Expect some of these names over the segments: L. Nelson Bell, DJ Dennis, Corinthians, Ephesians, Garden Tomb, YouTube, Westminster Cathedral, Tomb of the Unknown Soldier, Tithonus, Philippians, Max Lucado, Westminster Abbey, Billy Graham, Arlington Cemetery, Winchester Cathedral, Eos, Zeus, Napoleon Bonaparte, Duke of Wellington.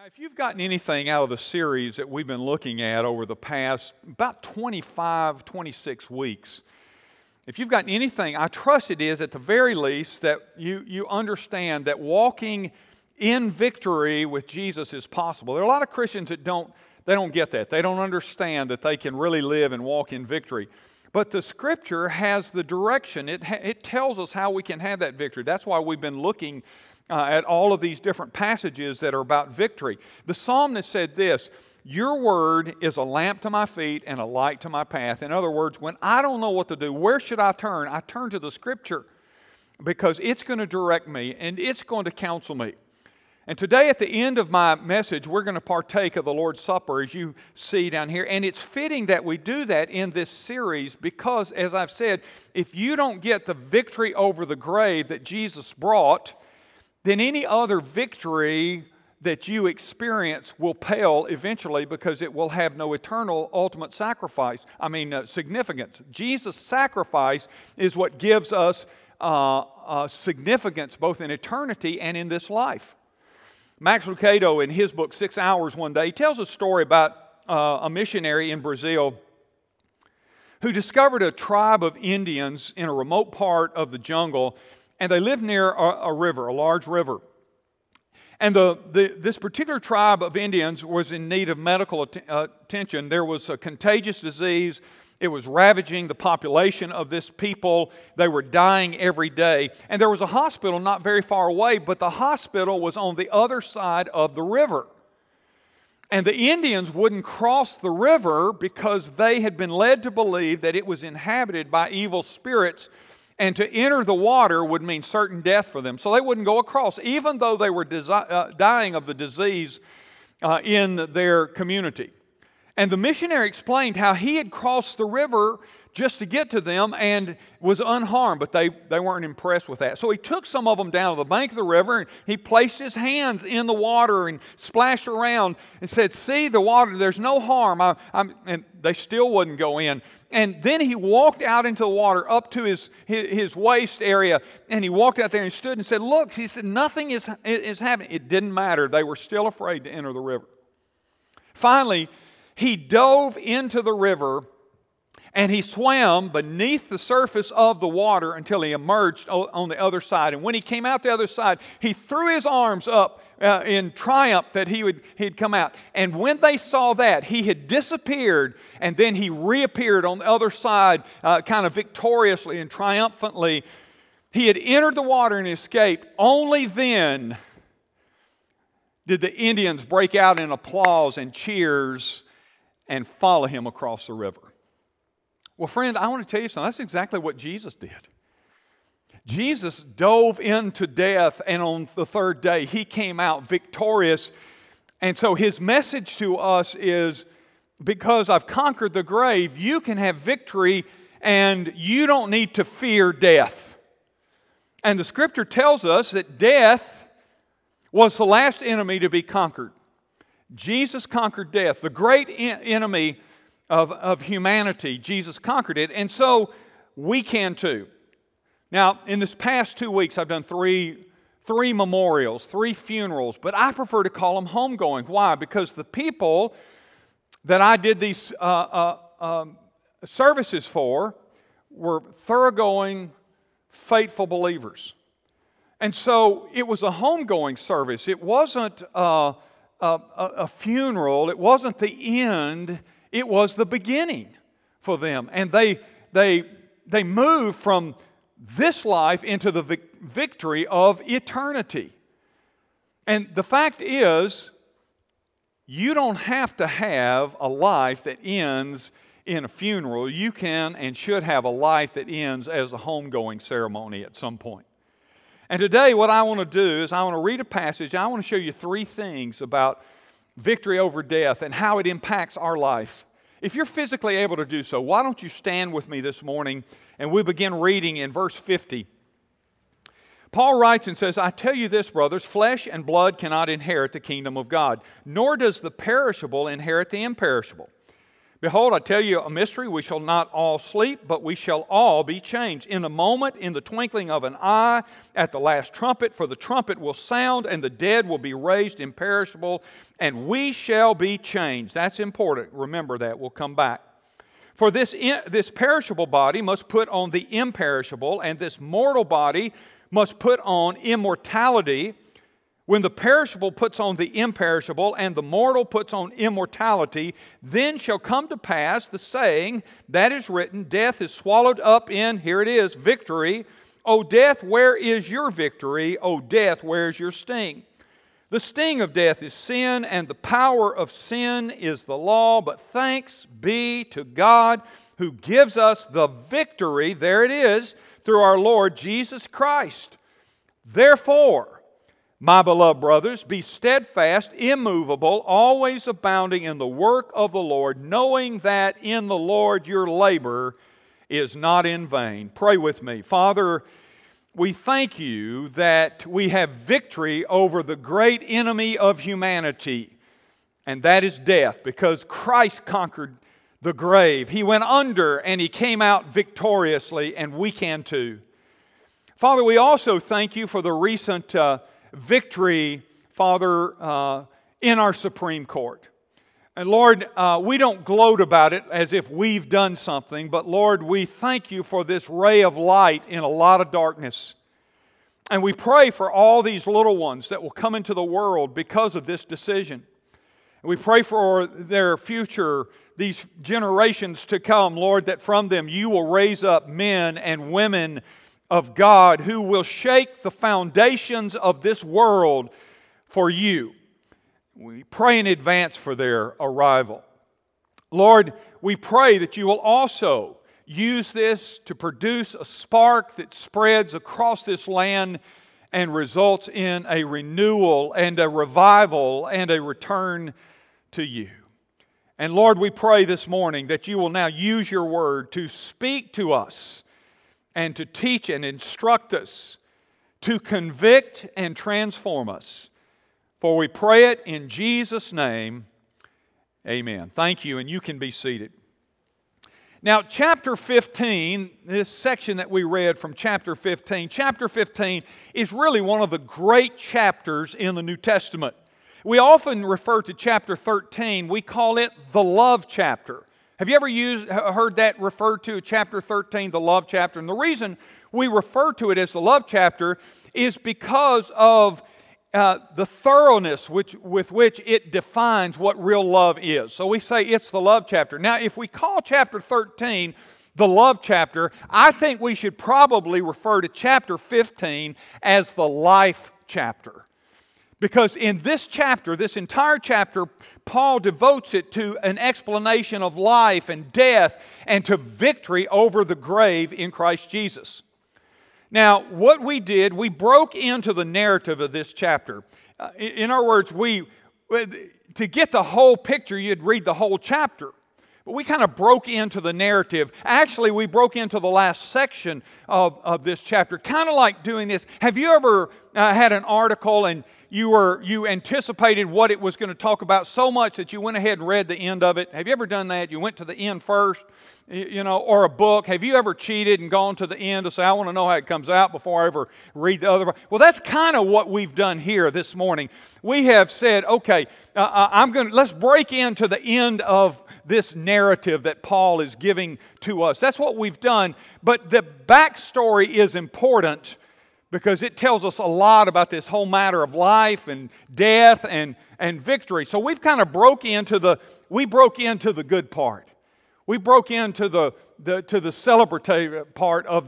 Now, if you've gotten anything out of the series that we've been looking at over the past about 25, 26 weeks, if you've gotten anything, I trust it is at the very least that you understand that walking in victory with Jesus is possible. There are a lot of Christians that don't get that. They don't understand that they can really live and walk in victory. But the Scripture has the direction. It tells us how we can have that victory. That's why we've been looking at all of these different passages that are about victory. The psalmist said this, "Your word is a lamp to my feet and a light to my path." In other words, when I don't know what to do, where should I turn? I turn to the Scripture because it's going to direct me and it's going to counsel me. And today at the end of my message, we're going to partake of the Lord's Supper, as you see down here. And it's fitting that we do that in this series because, as I've said, if you don't get the victory over the grave that Jesus brought, then any other victory that you experience will pale eventually because it will have no eternal ultimate significance. Jesus' sacrifice is what gives us significance both in eternity and in this life. Max Lucado, in his book 6 Hours One Day, tells a story about a missionary in Brazil who discovered a tribe of Indians in a remote part of the jungle. And they lived near a river, a large river. And this particular tribe of Indians was in need of medical attention. There was a contagious disease. It was ravaging the population of this people. They were dying every day. And there was a hospital not very far away, but the hospital was on the other side of the river. And the Indians wouldn't cross the river because they had been led to believe that it was inhabited by evil spirits. And to enter the water would mean certain death for them. So they wouldn't go across, even though they were dying of the disease in their community. And the missionary explained how he had crossed the river just to get to them and was unharmed, but they weren't impressed with that. So he took some of them down to the bank of the river, and he placed his hands in the water and splashed around and said, "See, the water, there's no harm." And they still wouldn't go in. And then he walked out into the water up to his waist area, and he walked out there and stood and said, "Look," he said, "nothing is happening." It didn't matter. They were still afraid to enter the river. Finally, he dove into the river, and he swam beneath the surface of the water until he emerged on the other side. And when he came out the other side, he threw his arms up in triumph that he'd come out. And when they saw that, he had disappeared, and then he reappeared on the other side kind of victoriously and triumphantly. He had entered the water and escaped. Only then did the Indians break out in applause and cheers and follow him across the river. Well, friend, I want to tell you something. That's exactly what Jesus did. Jesus dove into death, and on the third day, he came out victorious. And so his message to us is, because I've conquered the grave, you can have victory, and you don't need to fear death. And the Scripture tells us that death was the last enemy to be conquered. Jesus conquered death, the great enemy of humanity. Jesus conquered it, and so we can too. Now, in this past 2 weeks, I've done three memorials, three funerals, but I prefer to call them homegoing. Why? Because the people that I did these services for were thoroughgoing, faithful believers. And so it was a homegoing service. It wasn't a funeral. It wasn't the end. It was the beginning for them. And they moved from this life into the victory of eternity. And the fact is, you don't have to have a life that ends in a funeral. You can and should have a life that ends as a homegoing ceremony at some point. And today what I want to do is I want to read a passage. I want to show you three things about victory over death and how it impacts our life. If you're physically able to do so, why don't you stand with me this morning and we begin reading in verse 50. Paul writes and says, "I tell you this, brothers, flesh and blood cannot inherit the kingdom of God, nor does the perishable inherit the imperishable. Behold, I tell you a mystery. We shall not all sleep, but we shall all be changed. In a moment, in the twinkling of an eye, at the last trumpet, for the trumpet will sound, and the dead will be raised imperishable, and we shall be changed. That's important. Remember that. We'll come back. For this perishable body must put on the imperishable, and this mortal body must put on immortality. When the perishable puts on the imperishable and the mortal puts on immortality, then shall come to pass the saying that is written, death is swallowed up in, here it is, victory. O death, where is your victory? O death, where is your sting? The sting of death is sin, and the power of sin is the law. But thanks be to God who gives us the victory, there it is, through our Lord Jesus Christ. Therefore, my beloved brothers, be steadfast, immovable, always abounding in the work of the Lord, knowing that in the Lord your labor is not in vain. Pray with me. Father, we thank you that we have victory over the great enemy of humanity, and that is death, because Christ conquered the grave. He went under and He came out victoriously, and we can too. Father, we also thank you for the recent victory, Father, in our Supreme Court. And Lord, we don't gloat about it as if we've done something, but Lord, we thank you for this ray of light in a lot of darkness. And we pray for all these little ones that will come into the world because of this decision. We pray for their future, these generations to come, Lord, that from them you will raise up men and women of God who will shake the foundations of this world for you. We pray in advance for their arrival. Lord, we pray that you will also use this to produce a spark that spreads across this land and results in a renewal and a revival and a return to you. And Lord, we pray this morning that you will now use your word to speak to us and to teach and instruct us, to convict and transform us. For we pray it in Jesus' name. Amen. Thank you, and you can be seated. Now, chapter 15, this section that we read from chapter 15 is really one of the great chapters in the New Testament. We often refer to chapter 13, we call it the love chapter. Have you ever heard that referred to, chapter 13, the love chapter? And the reason we refer to it as the love chapter is because of the thoroughness with which it defines what real love is. So we say it's the love chapter. Now, if we call chapter 13 the love chapter, I think we should probably refer to chapter 15 as the life chapter. Because in this chapter, this entire chapter, Paul devotes it to an explanation of life and death and to victory over the grave in Christ Jesus. Now, what we did, we broke into the narrative of this chapter. In our words, to get the whole picture, you'd read the whole chapter. But we kind of broke into the narrative. Actually, we broke into the last section of this chapter, kind of like doing this. Have you ever had an article and you anticipated what it was going to talk about so much that you went ahead and read the end of it? Have you ever done that? You went to the end first, you know, or a book. Have you ever cheated and gone to the end to say, I want to know how it comes out before I ever read the other part? Well, that's kind of what we've done here this morning. We have said, okay, let's break into the end of this narrative that Paul is giving to us. That's what we've done, but the backstory is important because it tells us a lot about this whole matter of life and death and victory. So we've kind of broke into the good part. We broke into the celebratory part of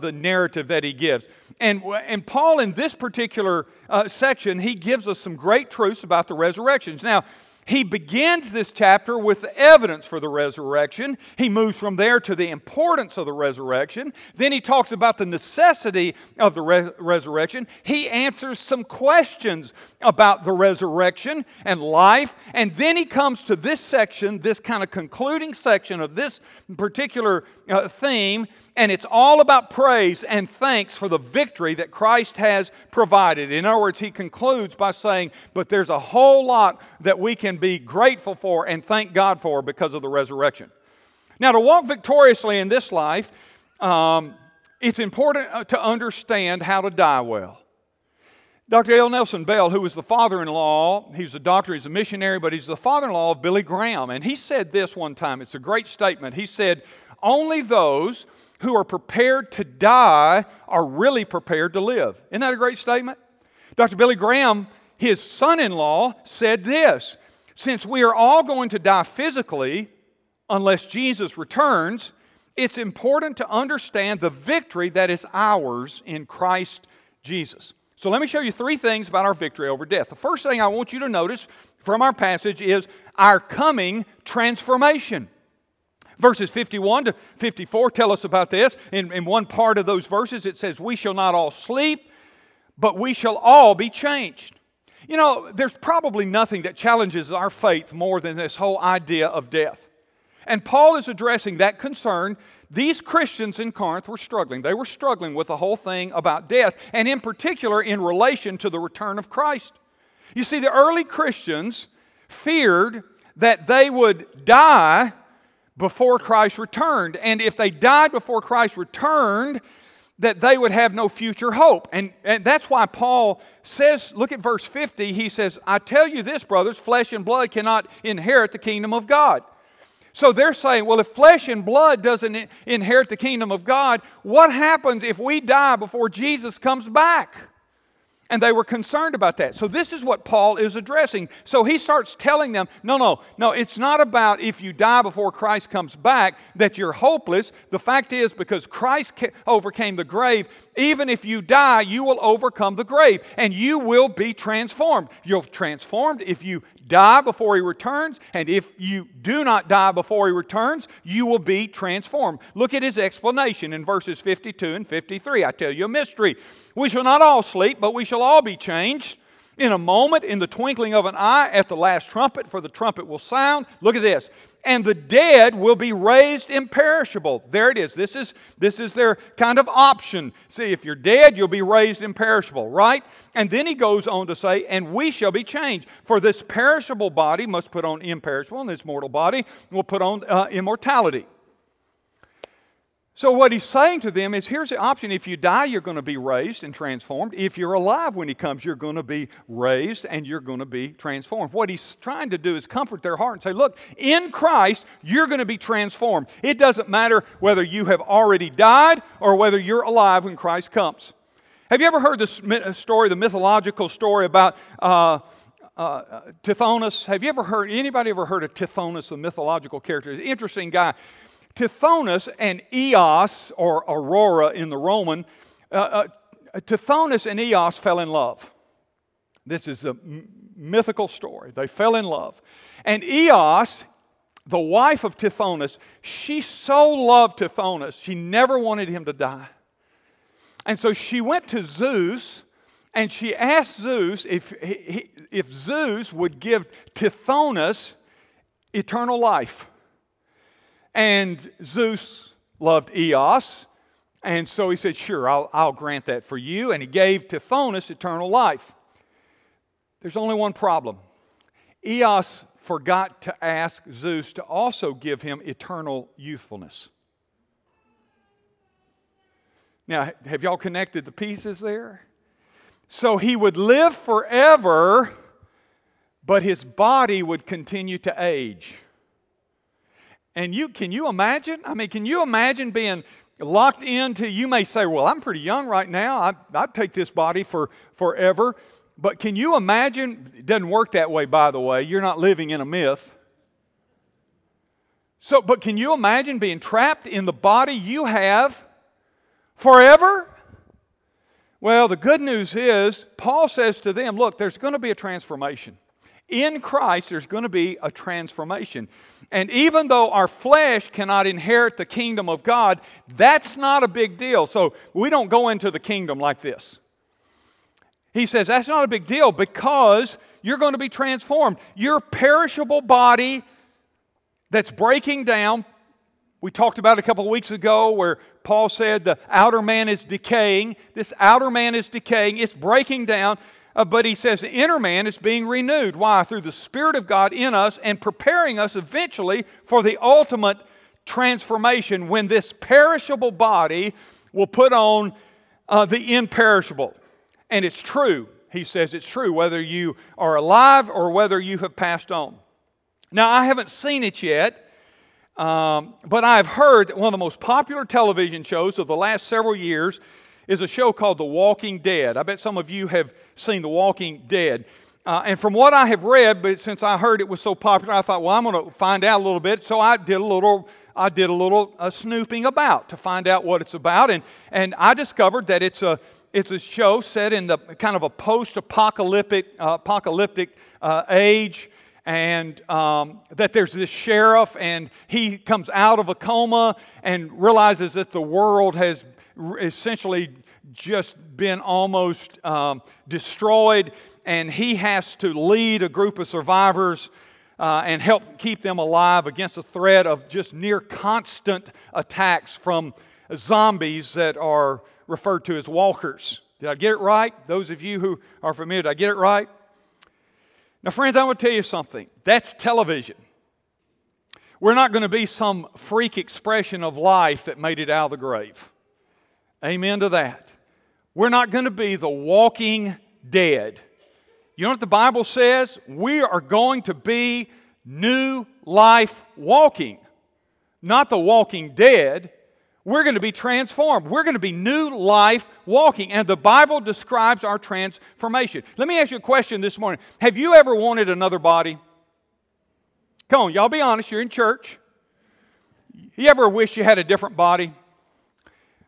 the narrative that he gives. And Paul, in this particular section, he gives us some great truths about the resurrections. Now, he begins this chapter with the evidence for the resurrection. He moves from there to the importance of the resurrection. Then he talks about the necessity of the resurrection. He answers some questions about the resurrection and life. And then he comes to this section, this kind of concluding section of this particular theme. And it's all about praise and thanks for the victory that Christ has provided. In other words, he concludes by saying, but there's a whole lot that we can can be grateful for and thank God for because of the resurrection. Now, to walk victoriously in this life, it's important to understand how to die well. Dr. L. Nelson Bell, who was the father-in-law, he's a doctor, he's a missionary, but he's the father-in-law of Billy Graham. And he said this one time, it's a great statement. He said, only those who are prepared to die are really prepared to live. Isn't that a great statement? Dr. Billy Graham, his son-in-law, said this, since we are all going to die physically, unless Jesus returns, it's important to understand the victory that is ours in Christ Jesus. So let me show you three things about our victory over death. The first thing I want you to notice from our passage is our coming transformation. Verses 51 to 54 tell us about this. In one part of those verses it says, we shall not all sleep, but we shall all be changed. You know, there's probably nothing that challenges our faith more than this whole idea of death. And Paul is addressing that concern. These Christians in Corinth were struggling. They were struggling with the whole thing about death, and in particular in relation to the return of Christ. You see, the early Christians feared that they would die before Christ returned, and if they died before Christ returned, that they would have no future hope. And that's why Paul says, look at verse 50, he says, I tell you this, brothers, flesh and blood cannot inherit the kingdom of God. So they're saying, well, if flesh and blood doesn't inherit the kingdom of God, what happens if we die before Jesus comes back? And they were concerned about that. So this is what Paul is addressing. So he starts telling them, no, it's not about if you die before Christ comes back that you're hopeless. The fact is, because Christ overcame the grave, even if you die, you will overcome the grave, and you will be transformed. You're transformed if you die before He returns, and if you do not die before He returns, you will be transformed. Look at his explanation in verses 52 and 53. I tell you a mystery. We shall not all sleep, but we shall all be changed in a moment, in the twinkling of an eye, at the last trumpet, for the trumpet will sound. Look at this. And the dead will be raised imperishable. There it is. This is their kind of option. See, if you're dead, you'll be raised imperishable, right? And then he goes on to say, and we shall be changed. For this perishable body must put on imperishable, and this mortal body will put on immortality. So what he's saying to them is, here's the option. If you die, you're going to be raised and transformed. If you're alive when he comes, you're going to be raised and you're going to be transformed. What he's trying to do is comfort their heart and say, look, in Christ, you're going to be transformed. It doesn't matter whether you have already died or whether you're alive when Christ comes. Have you ever heard this story, the mythological story about Tithonus? Have you ever heard, anybody ever heard of Tithonus, the mythological character? He's an interesting guy. Tithonus and Eos, or Aurora in the Roman, Tithonus and Eos fell in love. This is a mythical story. They fell in love. And Eos, the wife of Tithonus, she so loved Tithonus, she never wanted him to die. And so she went to Zeus, and she asked Zeus if Zeus would give Tithonus eternal life. And Zeus loved Eos, and so he said, sure, I'll grant that for you. And he gave Tithonus eternal life. There's only one problem. Eos forgot to ask Zeus to also give him eternal youthfulness. Now, have y'all connected the pieces there? So he would live forever, but his body would continue to age. And can you imagine? I mean, can you imagine being locked into, you may say, well, I'm pretty young right now. I'd take this body for forever. But can you imagine? It doesn't work that way, by the way. You're not living in a myth. So, but can you imagine being trapped in the body you have forever? Well, the good news is, Paul says to them, look, there's going to be a transformation. In Christ, there's going to be a transformation. And even though our flesh cannot inherit the kingdom of God, that's not a big deal. So we don't go into the kingdom like this. He says that's not a big deal because you're going to be transformed. Your perishable body that's breaking down, we talked about it a couple of weeks ago where Paul said the outer man is decaying. This outer man is decaying. It's breaking down. But he says the inner man is being renewed. Why? Through the Spirit of God in us and preparing us eventually for the ultimate transformation when this perishable body will put on the imperishable. And it's true. He says it's true whether you are alive or whether you have passed on. Now, I haven't seen it yet, but I've heard that one of the most popular television shows of the last several years is a show called The Walking Dead. I bet some of you have seen The Walking Dead. And from what I have read, but since I heard it was so popular, I thought, well, I'm going to find out a little bit. So I did a little snooping about to find out what it's about. And I discovered that it's a show set in the kind of a post-apocalyptic age. And that there's this sheriff, and he comes out of a coma and realizes that the world has essentially just been almost destroyed, and he has to lead a group of survivors and help keep them alive against the threat of just near constant attacks from zombies that are referred to as walkers. Did I get it right? Those of you who are familiar, did I get it right? Now, friends, I want to tell you something. That's television. We're not going to be some freak expression of life that made it out of the grave. Amen to that. We're not going to be the walking dead. You know what the Bible says? We are going to be new life walking. Not the walking dead. We're going to be transformed. We're going to be new life walking. And the Bible describes our transformation. Let me ask you a question this morning. Have you ever wanted another body? Come on, y'all be honest. You're in church. You ever wish you had a different body?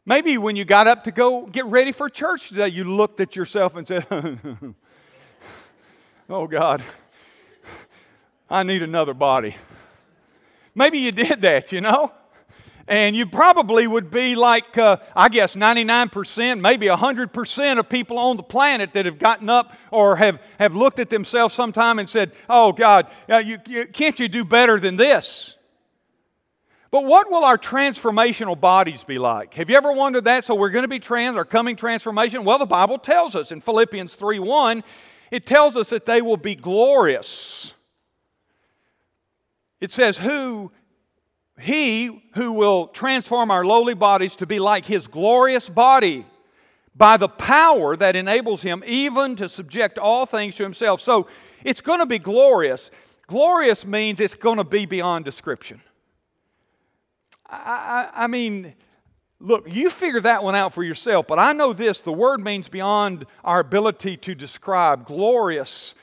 Maybe when you got up to go get ready for church today, you looked at yourself and said, oh God, I need another body. Maybe you did that, you know? And you probably would be like, I guess, 99%, maybe 100% of people on the planet that have gotten up or have looked at themselves sometime and said, oh, God, can't you do better than this? But what will our transformational bodies be like? Have you ever wondered that? So we're going to be coming transformation? Well, the Bible tells us in Philippians 3:1, it tells us that they will be glorious. It says, He who will transform our lowly bodies to be like His glorious body by the power that enables Him even to subject all things to Himself. So it's going to be glorious. Glorious means it's going to be beyond description. I mean, look, you figure that one out for yourself, but I know this, the word means beyond our ability to describe. Glorious.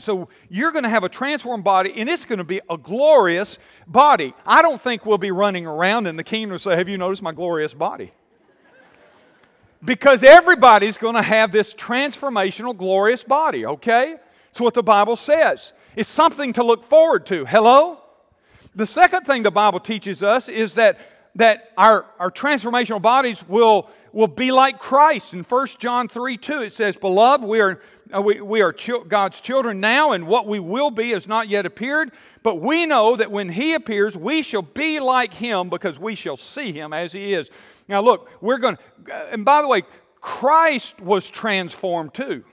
So you're going to have a transformed body, and it's going to be a glorious body. I don't think we'll be running around in the kingdom and say, have you noticed my glorious body? Because everybody's going to have this transformational glorious body, okay? That's what the Bible says. It's something to look forward to. Hello? The second thing the Bible teaches us is that our transformational bodies will be like Christ. In 1 John 3:2, it says, Beloved, we are God's children now, and what we will be has not yet appeared, but we know that when He appears, we shall be like Him because we shall see Him as He is. Now look, and by the way, Christ was transformed too.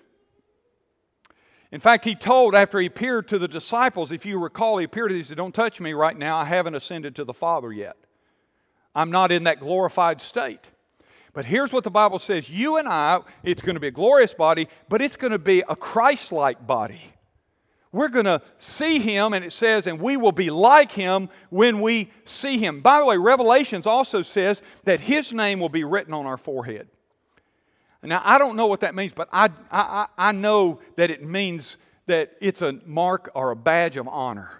In fact, He told after He appeared to the disciples, if you recall, He appeared to them, He said, don't touch me right now, I haven't ascended to the Father yet. I'm not in that glorified state. But here's what the Bible says. You and I, it's going to be a glorious body, but it's going to be a Christ-like body. We're going to see Him, and it says, and we will be like Him when we see Him. By the way, Revelations also says that His name will be written on our forehead. Now, I don't know what that means, but I know that it means that it's a mark or a badge of honor.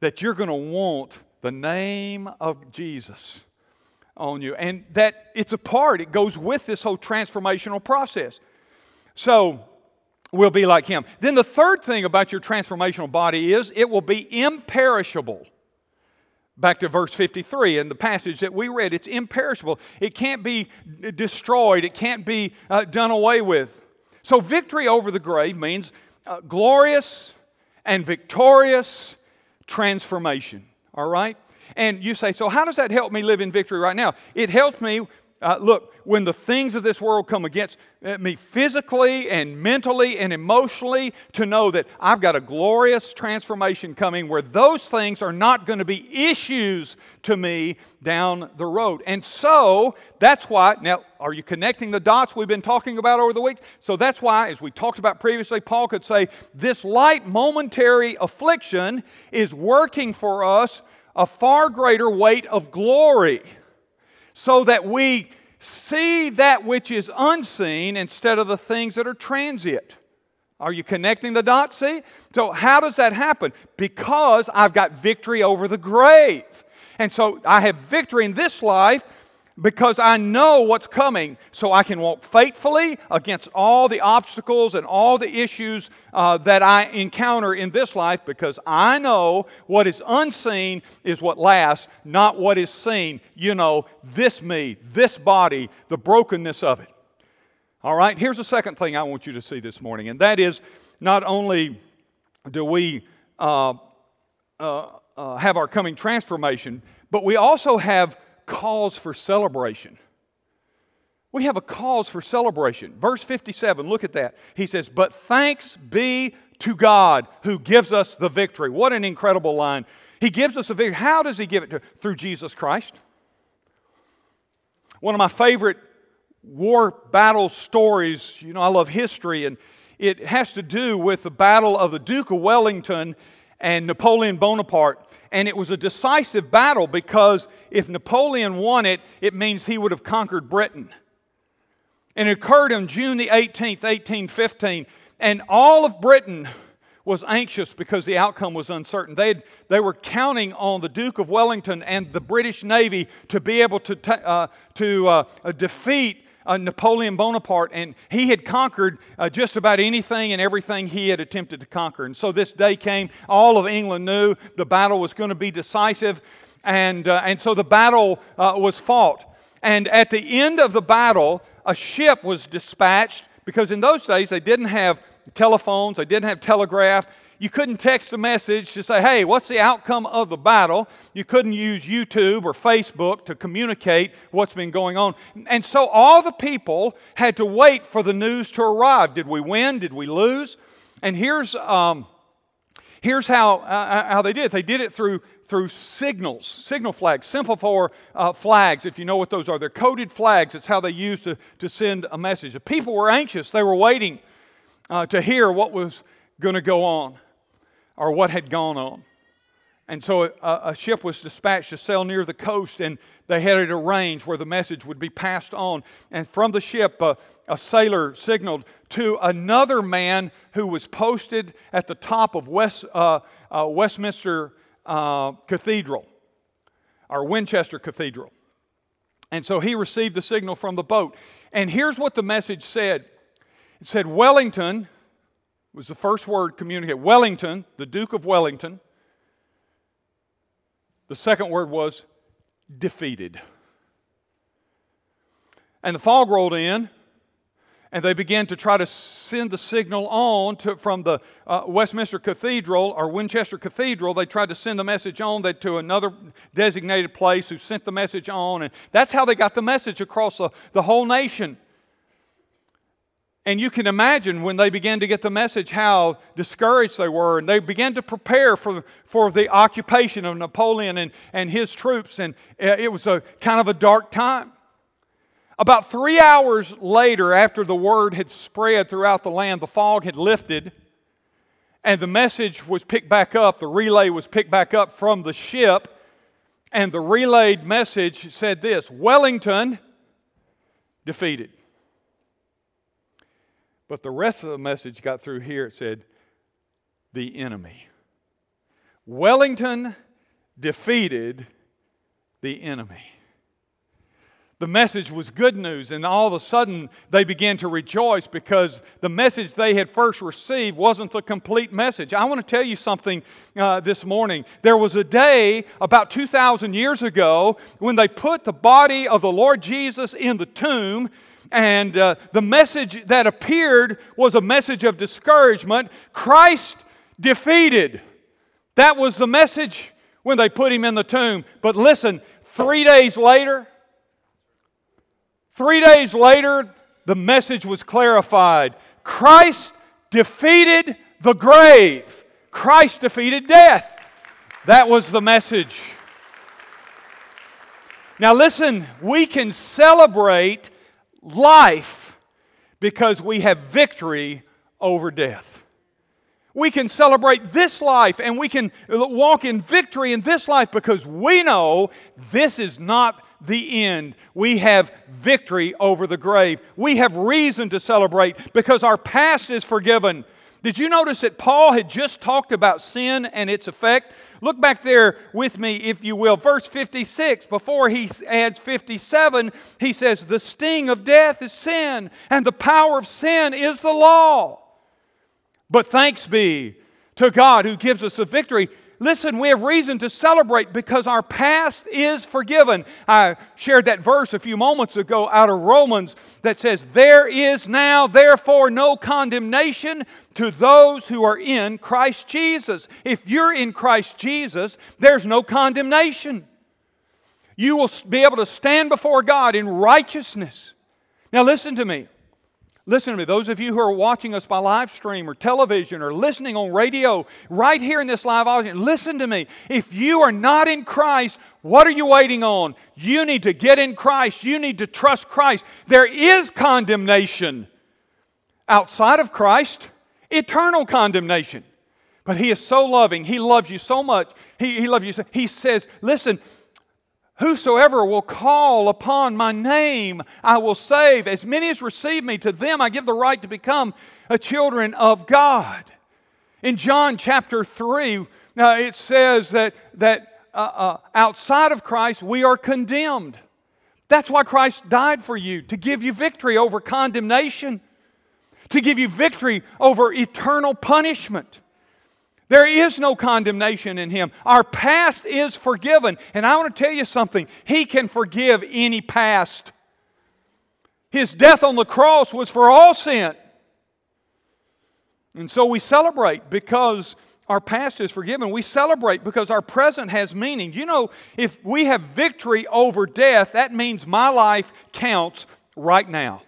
That you're going to want the name of Jesus on you, and that it's a part, it goes with this whole transformational process. So we'll be like Him. Then the third thing about your transformational body is it will be imperishable. Back to verse 53 in the passage that we read, it's imperishable. It can't be destroyed. It can't be done away with. So victory over the grave means glorious and victorious transformation. All right? And you say, so how does that help me live in victory right now? It helps me, look, when the things of this world come against me physically and mentally and emotionally, to know that I've got a glorious transformation coming where those things are not going to be issues to me down the road. And so that's why, now are you connecting the dots we've been talking about over the weeks? So that's why, as we talked about previously, Paul could say this light momentary affliction is working for us a far greater weight of glory, so that we see that which is unseen instead of the things that are transient. Are you connecting the dots? See? So how does that happen? Because I've got victory over the grave. And so I have victory in this life because I know what's coming, so I can walk faithfully against all the obstacles and all the issues that I encounter in this life, because I know what is unseen is what lasts, not what is seen. You know, this me, this body, the brokenness of it. All right, here's the second thing I want you to see this morning, and that is not only do we have our coming transformation, but we also have cause for celebration. We have a cause for celebration. Verse 57, look at that. He says, "But thanks be to God who gives us the victory." What an incredible line. He gives us the victory. How does He give it to us? Through Jesus Christ. One of my favorite war battle stories, you know, I love history, and it has to do with the battle of the Duke of Wellington and Napoleon Bonaparte. And it was a decisive battle, because if Napoleon won it, it means he would have conquered Britain. And it occurred on June the 18th, 1815, and all of Britain was anxious because the outcome was uncertain. They were counting on the Duke of Wellington and the British Navy to be able to defeat Napoleon Bonaparte, and he had conquered just about anything and everything he had attempted to conquer. And so this day came, all of England knew the battle was going to be decisive, and so the battle was fought. And at the end of the battle, a ship was dispatched, because in those days they didn't have telephones, they didn't have telegraph. You couldn't text a message to say, hey, what's the outcome of the battle? You couldn't use YouTube or Facebook to communicate what's been going on. And so all the people had to wait for the news to arrive. Did we win? Did we lose? And here's how they did it. They did it through signals, signal flags, semaphore flags, if you know what those are. They're coded flags. It's how they used to send a message. The people were anxious. They were waiting to hear what was going to go on, or what had gone on. And so a ship was dispatched to sail near the coast, and they had it arranged where the message would be passed on. And from the ship, a sailor signaled to another man who was posted at the top of Westminster Cathedral, or Winchester Cathedral. And so he received the signal from the boat. And here's what the message said. It said, Wellington was the first word communicated. Wellington, the Duke of Wellington. The second word was defeated. And the fog rolled in, and they began to try to send the signal on from the Westminster Cathedral, or Winchester Cathedral. They tried to send the message on to another designated place, who sent the message on. And that's how they got the message across the whole nation. And you can imagine when they began to get the message how discouraged they were, and they began to prepare for the occupation of Napoleon and his troops, and it was a kind of a dark time. About 3 hours later, after the word had spread throughout the land, the fog had lifted, and the message was picked back up, the relay was picked back up from the ship, and the relayed message said this, Wellington defeated. But the rest of the message got through here. It said, the enemy. Wellington defeated the enemy. The message was good news, and all of a sudden they began to rejoice, because the message they had first received wasn't the complete message. I want to tell you something this morning. There was a day about 2,000 years ago when they put the body of the Lord Jesus in the tomb. And the message that appeared was a message of discouragement. Christ defeated. That was the message when they put Him in the tomb. But listen, 3 days later, 3 days later, the message was clarified. Christ defeated the grave. Christ defeated death. That was the message. Now listen, we can celebrate life because we have victory over death. We can celebrate this life and we can walk in victory in this life because we know this is not the end. We have victory over the grave. We have reason to celebrate because our past is forgiven. Did you notice that Paul had just talked about sin and its effect? Look back there with me, if you will. Verse 56, before he adds 57, he says, "The sting of death is sin, and the power of sin is the law. But thanks be to God who gives us the victory." Listen, we have reason to celebrate because our past is forgiven. I shared that verse a few moments ago out of Romans that says, "There is now, therefore, no condemnation to those who are in Christ Jesus." If you're in Christ Jesus, there's no condemnation. You will be able to stand before God in righteousness. Now listen to me. Listen to me, those of you who are watching us by live stream or television or listening on radio, right here in this live audience, listen to me. If you are not in Christ, what are you waiting on? You need to get in Christ. You need to trust Christ. There is condemnation outside of Christ, eternal condemnation. But He is so loving. He loves you so much. He loves you so much. He says, listen, "Whosoever will call upon my name, I will save. As many as receive me, to them I give the right to become a children of God." In John chapter 3, now it says that outside of Christ we are condemned. That's why Christ died for you, to give you victory over condemnation, to give you victory over eternal punishment. There is no condemnation in Him. Our past is forgiven. And I want to tell you something. He can forgive any past. His death on the cross was for all sin. And so we celebrate because our past is forgiven. We celebrate because our present has meaning. You know, if we have victory over death, that means my life counts right now.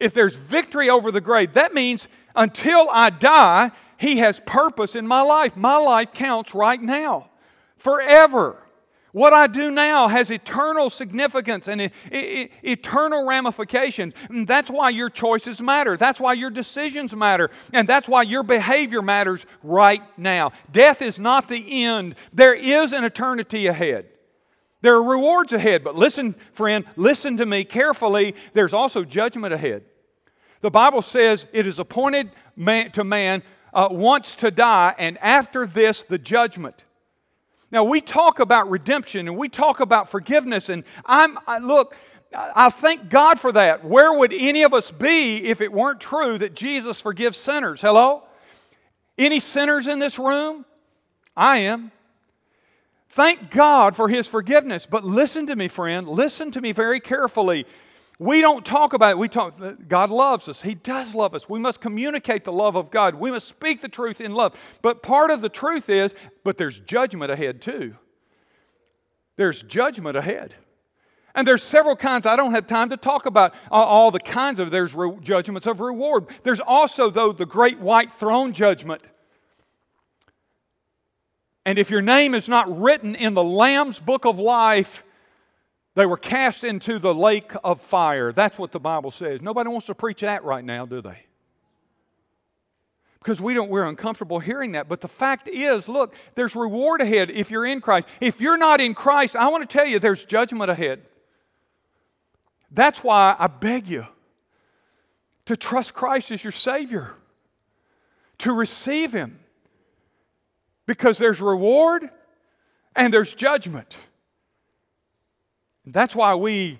If there's victory over the grave, that means until I die, He has purpose in my life. My life counts right now, forever. What I do now has eternal significance and eternal ramifications. And that's why your choices matter. That's why your decisions matter. And that's why your behavior matters right now. Death is not the end. There is an eternity ahead. There are rewards ahead. But listen, friend, listen to me carefully. There's also judgment ahead. The Bible says it is appointed to man wants to die, and after this, the judgment. Now, we talk about redemption, and we talk about forgiveness, and I thank God for that. Where would any of us be if it weren't true that Jesus forgives sinners? Hello? Any sinners in this room? I am. Thank God for His forgiveness. But listen to me, friend. Listen to me very carefully. We don't talk about it. We talk that God loves us. He does love us. We must communicate the love of God. We must speak the truth in love. But part of the truth is, but there's judgment ahead too. There's judgment ahead. And there's several kinds. I don't have time to talk about all the kinds of. There's judgments of reward. There's also, though, the great white throne judgment. And if your name is not written in the Lamb's book of life, they were cast into the lake of fire. That's what the Bible says. Nobody wants to preach that right now, do they? Because we're uncomfortable hearing that. But the fact is, look, there's reward ahead if you're in Christ. If you're not in Christ, I want to tell you there's judgment ahead. That's why I beg you to trust Christ as your Savior, to receive Him. Because there's reward and there's judgment. That's why we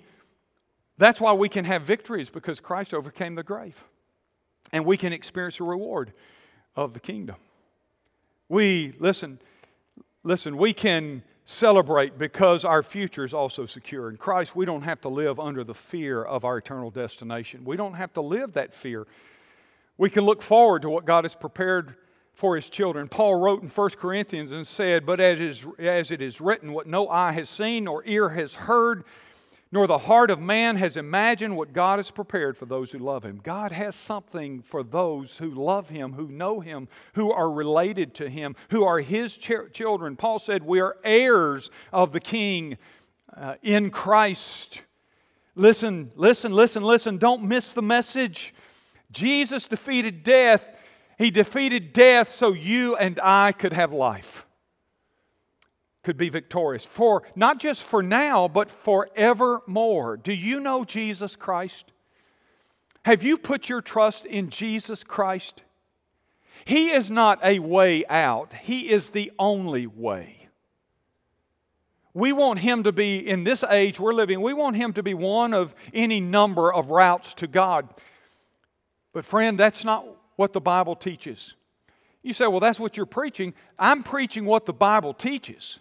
can have victories, because Christ overcame the grave. And we can experience the reward of the kingdom. We can celebrate because our future is also secure. In Christ, we don't have to live under the fear of our eternal destination. We don't have to live that fear. We can look forward to what God has prepared for His children. Paul wrote in 1 Corinthians and said, "But as it is written, what no eye has seen, nor ear has heard, nor the heart of man has imagined what God has prepared for those who love Him. God has something for those who love Him, who know Him, who are related to Him, who are His children. Paul said we are heirs of the King in Christ. Listen. Don't miss the message. Jesus defeated death. He defeated death so you and I could have life, could be victorious, for not just for now, but forevermore. Do you know Jesus Christ? Have you put your trust in Jesus Christ? He is not a way out. He is the only way. We want Him to be, in this age we're living, we want Him to be one of any number of routes to God. But friend, that's not what the Bible teaches. You say, well, that's what you're preaching. I'm preaching what the Bible teaches.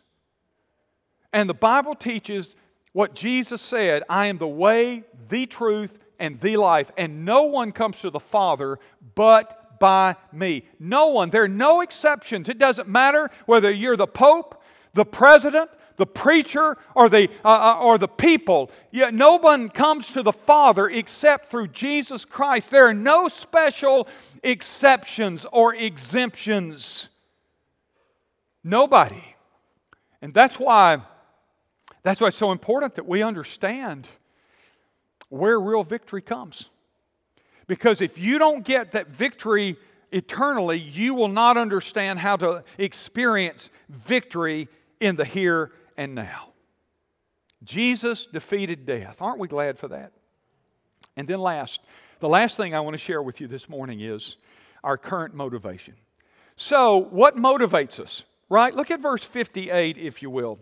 And the Bible teaches what Jesus said, I am the way, the truth, and the life. And no one comes to the Father but by me. No one. There are no exceptions. It doesn't matter whether you're the Pope, the President, the preacher, or the people. Yet no one comes to the Father except through Jesus Christ. There are no special exceptions or exemptions. Nobody. And that's why it's so important that we understand where real victory comes. Because if you don't get that victory eternally, you will not understand how to experience victory in the here and now. Jesus defeated death. Aren't we glad for that? And then the last thing I want to share with you this morning is our current motivation. So, what motivates us, right? Look at verse 58, if you will.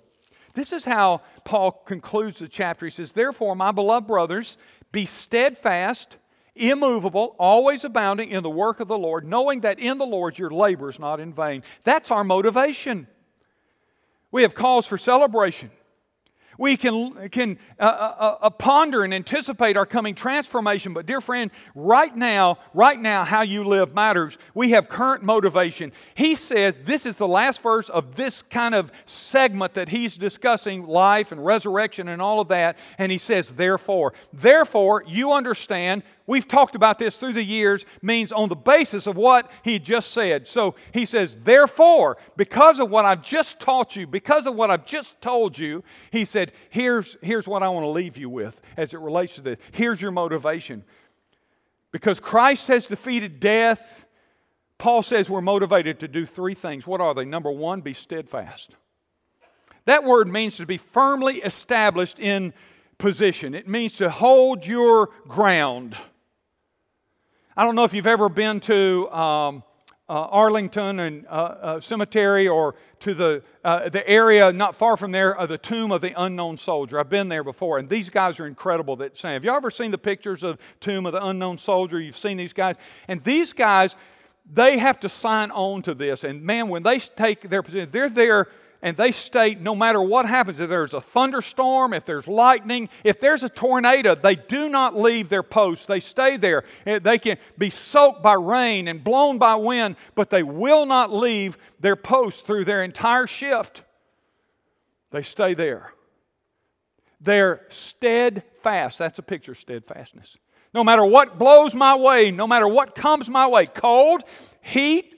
This is how Paul concludes the chapter. He says, therefore, my beloved brothers, be steadfast, immovable, always abounding in the work of the Lord, knowing that in the Lord your labor is not in vain. That's our motivation. We have cause for celebration. We can ponder and anticipate our coming transformation. But dear friend, right now, how you live matters. We have current motivation. He says, this is the last verse of this kind of segment that he's discussing, life and resurrection and all of that. And he says, therefore. Therefore, you understand, we've talked about this through the years, means on the basis of what he just said. So he says, therefore, because of what I've just taught you, because of what I've just told you, he said, here's what I want to leave you with as it relates to this. Here's your motivation. Because Christ has defeated death, Paul says we're motivated to do three things. What are they? Number one, be steadfast. That word means to be firmly established in position. It means to hold your ground. I don't know if you've ever been to Arlington and Cemetery, or to the area not far from there of the Tomb of the Unknown Soldier. I've been there before, and these guys are incredible. That saying, have you ever seen the pictures of Tomb of the Unknown Soldier? You've seen these guys, and these guys, they have to sign on to this. And man, when they take their position, they're there. And they state, no matter what happens, if there's a thunderstorm, if there's lightning, if there's a tornado, they do not leave their posts. They stay there. They can be soaked by rain and blown by wind, but they will not leave their posts through their entire shift. They stay there. They're steadfast. That's a picture of steadfastness. No matter what blows my way, no matter what comes my way, cold, heat,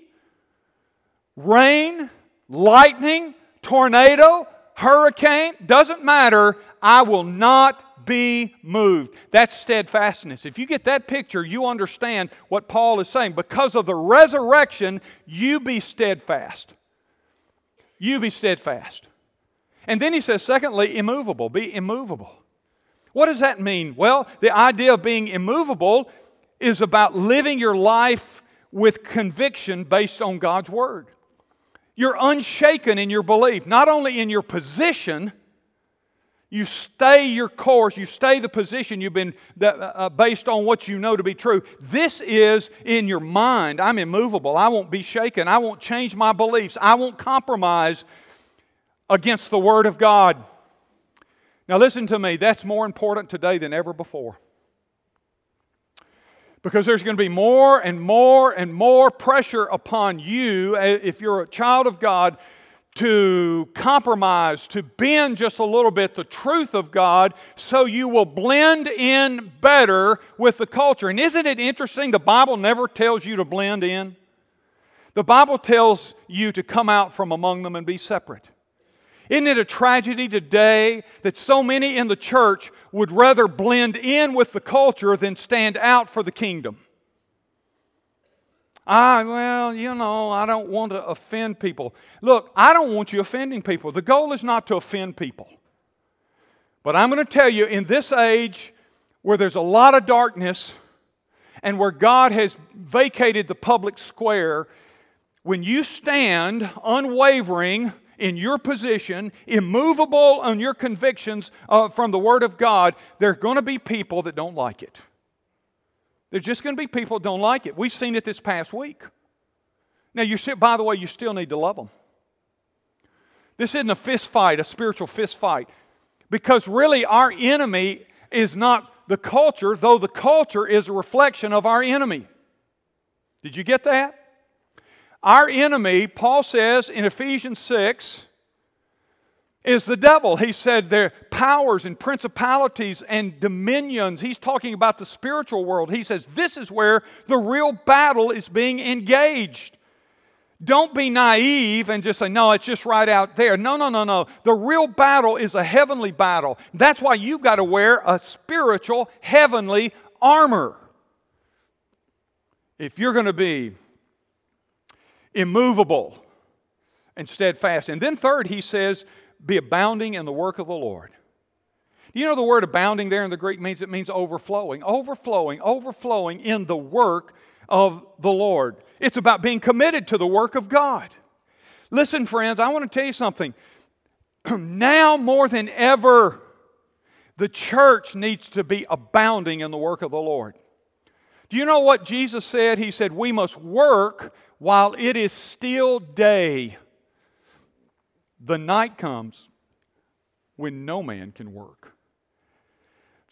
rain, lightning, tornado, hurricane, doesn't matter, I will not be moved. That's steadfastness. If you get that picture, you understand what Paul is saying. Because of the resurrection, you be steadfast. You be steadfast. And then he says, secondly, immovable. Be immovable. What does that mean? Well, the idea of being immovable is about living your life with conviction based on God's Word. You're unshaken in your belief, not only in your position, you stay your course, you stay the position you've been based on what you know to be true. This is in your mind. I'm immovable. I won't be shaken. I won't change my beliefs. I won't compromise against the Word of God. Now listen to me, that's more important today than ever before. Because there's going to be more and more and more pressure upon you, if you're a child of God, to compromise, to bend just a little bit the truth of God so you will blend in better with the culture. And isn't it interesting? The Bible never tells you to blend in. The Bible tells you to come out from among them and be separate. Isn't it a tragedy today that so many in the church would rather blend in with the culture than stand out for the kingdom? I don't want to offend people. Look, I don't want you offending people. The goal is not to offend people. But I'm going to tell you, in this age where there's a lot of darkness and where God has vacated the public square, when you stand unwavering in your position, immovable on your convictions from the Word of God, there are going to be people that don't like it. There's just going to be people that don't like it. We've seen it this past week. Now, by the way, you still need to love them. This isn't a fist fight, a spiritual fist fight, because really our enemy is not the culture, though the culture is a reflection of our enemy. Did you get that? Our enemy, Paul says in Ephesians 6, is the devil. He said there are powers and principalities and dominions. He's talking about the spiritual world. He says this is where the real battle is being engaged. Don't be naive and just say, no, it's just right out there. No. The real battle is a heavenly battle. That's why you've got to wear a spiritual heavenly armor. If you're going to be immovable and steadfast. And then third, he says, be abounding in the work of the Lord. You know the word abounding there in the Greek means? It means overflowing, overflowing, overflowing in the work of the Lord. It's about being committed to the work of God. Listen, friends, I want to tell you something. Now more than ever, the church needs to be abounding in the work of the Lord. Do you know what Jesus said? He said, we must work while it is still day. The night comes when no man can work.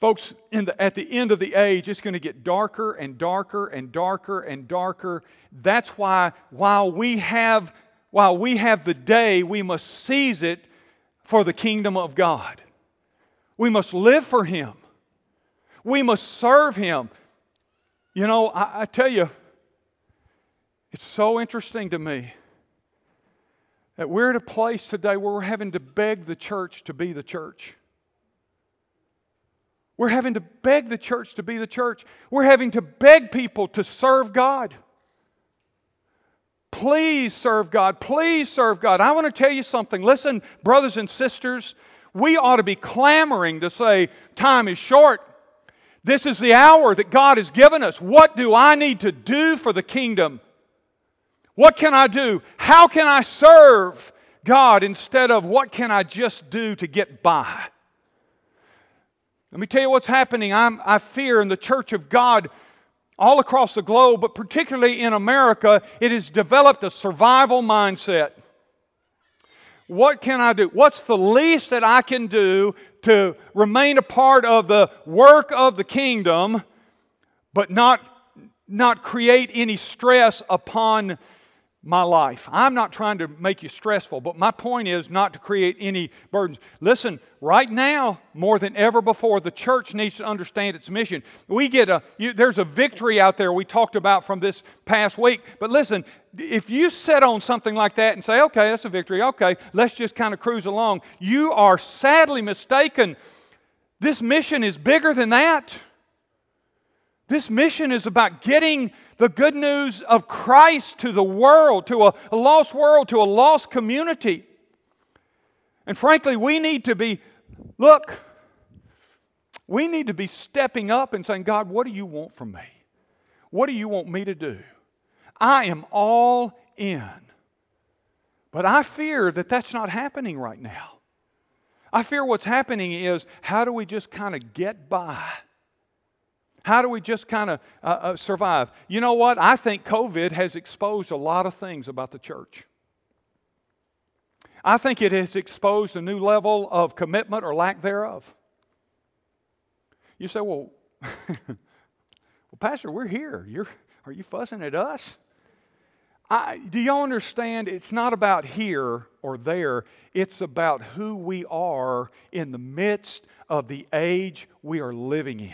Folks, at the end of the age, it's going to get darker and darker and darker and darker. That's why while we have the day, we must seize it for the kingdom of God. We must live for Him. We must serve Him. You know, I tell you, it's so interesting to me that we're at a place today where we're having to beg the church to be the church. We're having to beg the church to be the church. We're having to beg people to serve God. Please serve God. Please serve God. I want to tell you something. Listen, brothers and sisters, we ought to be clamoring to say, time is short. This is the hour that God has given us. What do I need to do for the kingdom? What can I do? How can I serve God instead of what can I just do to get by? Let me tell you what's happening. I fear in the church of God all across the globe, but particularly in America, it has developed a survival mindset. What can I do? What's the least that I can do to remain a part of the work of the kingdom, but not create any stress upon my life? I'm not trying to make you stressful, but my point is not to create any burdens. Listen, right now, more than ever before, the church needs to understand its mission. There's a victory out there we talked about from this past week. But listen, if you sit on something like that and say, okay, that's a victory, okay, let's just kind of cruise along, you are sadly mistaken. This mission is bigger than that. This mission is about getting the good news of Christ to the world, to a lost world, to a lost community. And frankly, we need to be stepping up and saying, God, what do you want from me? What do you want me to do? I am all in. But I fear that that's not happening right now. I fear what's happening is, how do we just kind of get by? How do we just kind of survive? You know what? I think COVID has exposed a lot of things about the church. I think it has exposed a new level of commitment or lack thereof. You say, well, Pastor, we're here. Are you fussing at us? Do y'all understand? It's not about here or there. It's about who we are in the midst of the age we are living in.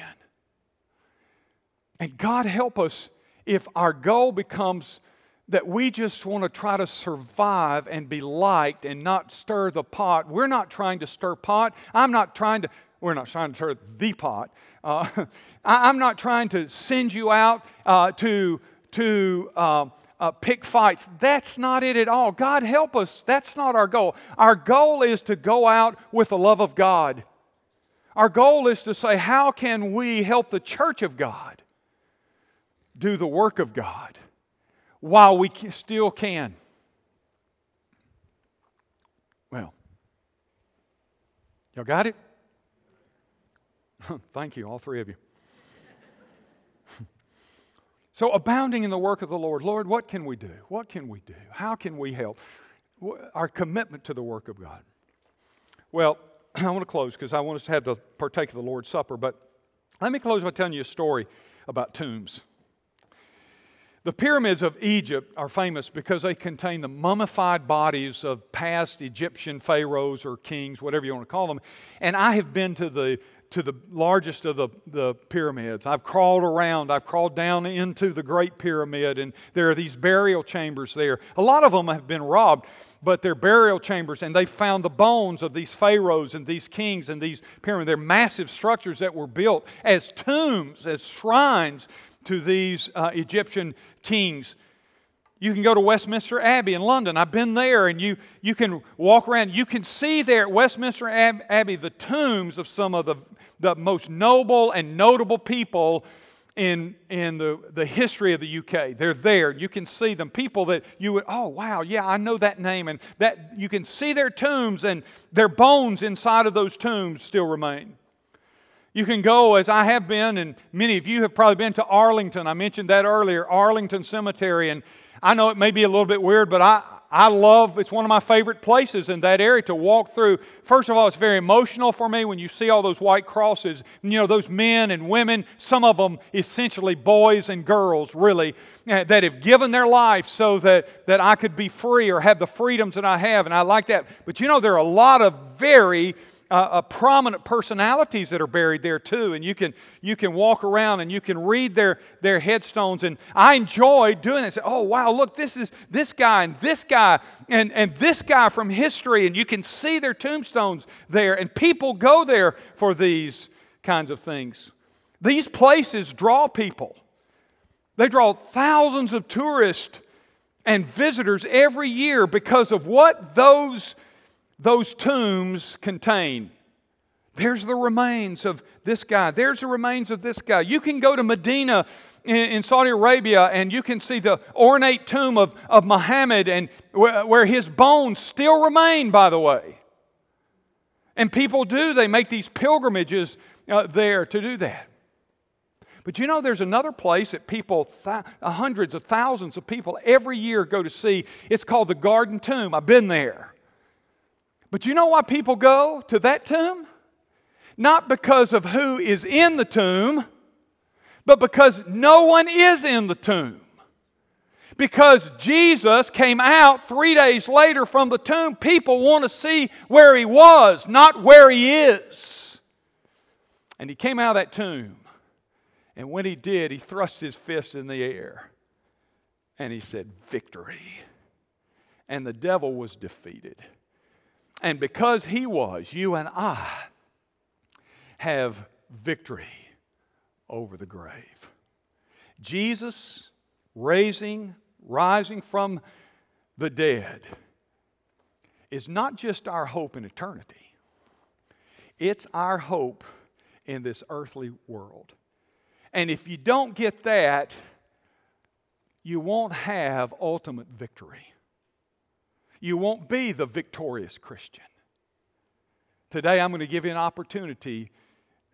And God help us if our goal becomes that we just want to try to survive and be liked and not stir the pot. We're not trying to stir pot. We're not trying to stir the pot. I'm not trying to send you out to pick fights. That's not it at all. God help us. That's not our goal. Our goal is to go out with the love of God. Our goal is to say, how can we help the church of God do the work of God while we still can? Well, y'all got it? Thank you, all three of you. So abounding in the work of the Lord. Lord, what can we do? What can we do? How can we help? Our commitment to the work of God. Well, I want to close because I want us to have the partake of the Lord's Supper, but let me close by telling you a story about tombs. The pyramids of Egypt are famous because they contain the mummified bodies of past Egyptian pharaohs or kings, whatever you want to call them. And I have been to the largest of the pyramids. I've crawled around. I've crawled down into the Great Pyramid, and there are these burial chambers there. A lot of them have been robbed, but they're burial chambers, and they found the bones of these pharaohs and these kings and these pyramids. They're massive structures that were built as tombs, as shrines to these Egyptian kings. You can go to Westminster Abbey in London. I've been there, and you can walk around. You can see there at Westminster Abbey the tombs of some of the most noble and notable people in the history of the UK. They're there. You can see them. People that you would, oh, wow, yeah, I know that name. And that you can see their tombs, and their bones inside of those tombs still remain. You can go, as I have been, and many of you have probably been to Arlington. I mentioned that earlier, Arlington Cemetery, and I know it may be a little bit weird, but I love, it's one of my favorite places in that area to walk through. First of all, it's very emotional for me when you see all those white crosses. You know, those men and women, some of them essentially boys and girls, really, that have given their life so that I could be free or have the freedoms that I have, and I like that. But you know, there are a lot of very prominent personalities that are buried there too, and you can walk around and you can read their headstones, and I enjoy doing it. Say, oh wow, look, this is this guy and this guy from history, and you can see their tombstones there, and people go there for these kinds of things. These places draw people. They draw thousands of tourists and visitors every year because of what those tombs contain. There's the remains of this guy. There's the remains of this guy. You can go to Medina in Saudi Arabia, and you can see the ornate tomb of Muhammad, and where his bones still remain, by the way. And people do. They make these pilgrimages there to do that. But you know, there's another place that people, hundreds of thousands of people every year go to see. It's called the Garden Tomb. I've been there. But you know why people go to that tomb? Not because of who is in the tomb, but because no one is in the tomb. Because Jesus came out 3 days later from the tomb, people want to see where He was, not where He is. And He came out of that tomb, and when He did, He thrust His fist in the air, and He said, "Victory." And the devil was defeated. And because He was, you and I have victory over the grave. Jesus rising from the dead is not just our hope in eternity. It's our hope in this earthly world. And if you don't get that, you won't have ultimate victory. You won't be the victorious Christian. Today I'm going to give you an opportunity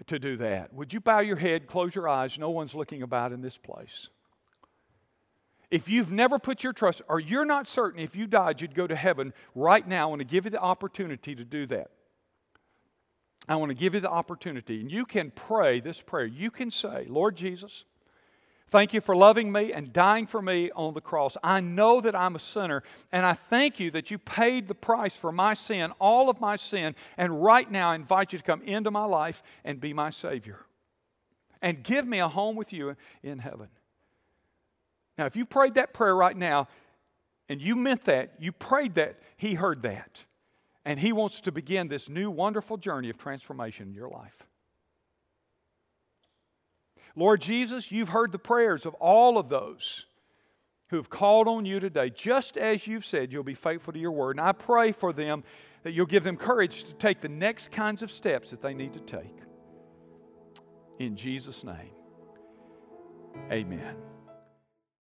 to do that. Would you bow your head, close your eyes? No one's looking about in this place. If you've never put your trust, or you're not certain if you died you'd go to heaven, right now I want to give you the opportunity to do that. I want to give you the opportunity. And you can pray this prayer. You can say, "Lord Jesus, Thank you for loving me and dying for me on the cross. I know that I'm a sinner, and I thank you that you paid the price for my sin, all of my sin, and right now I invite you to come into my life and be my Savior. And give me a home with you in heaven. Now, if you prayed that prayer right now, and you meant that, you prayed that, He heard that. And He wants to begin this new, wonderful journey of transformation in your life. Lord Jesus, you've heard the prayers of all of those who have called on you today. Just as you've said, you'll be faithful to your word. And I pray for them that you'll give them courage to take the next kinds of steps that they need to take. In Jesus' name, amen.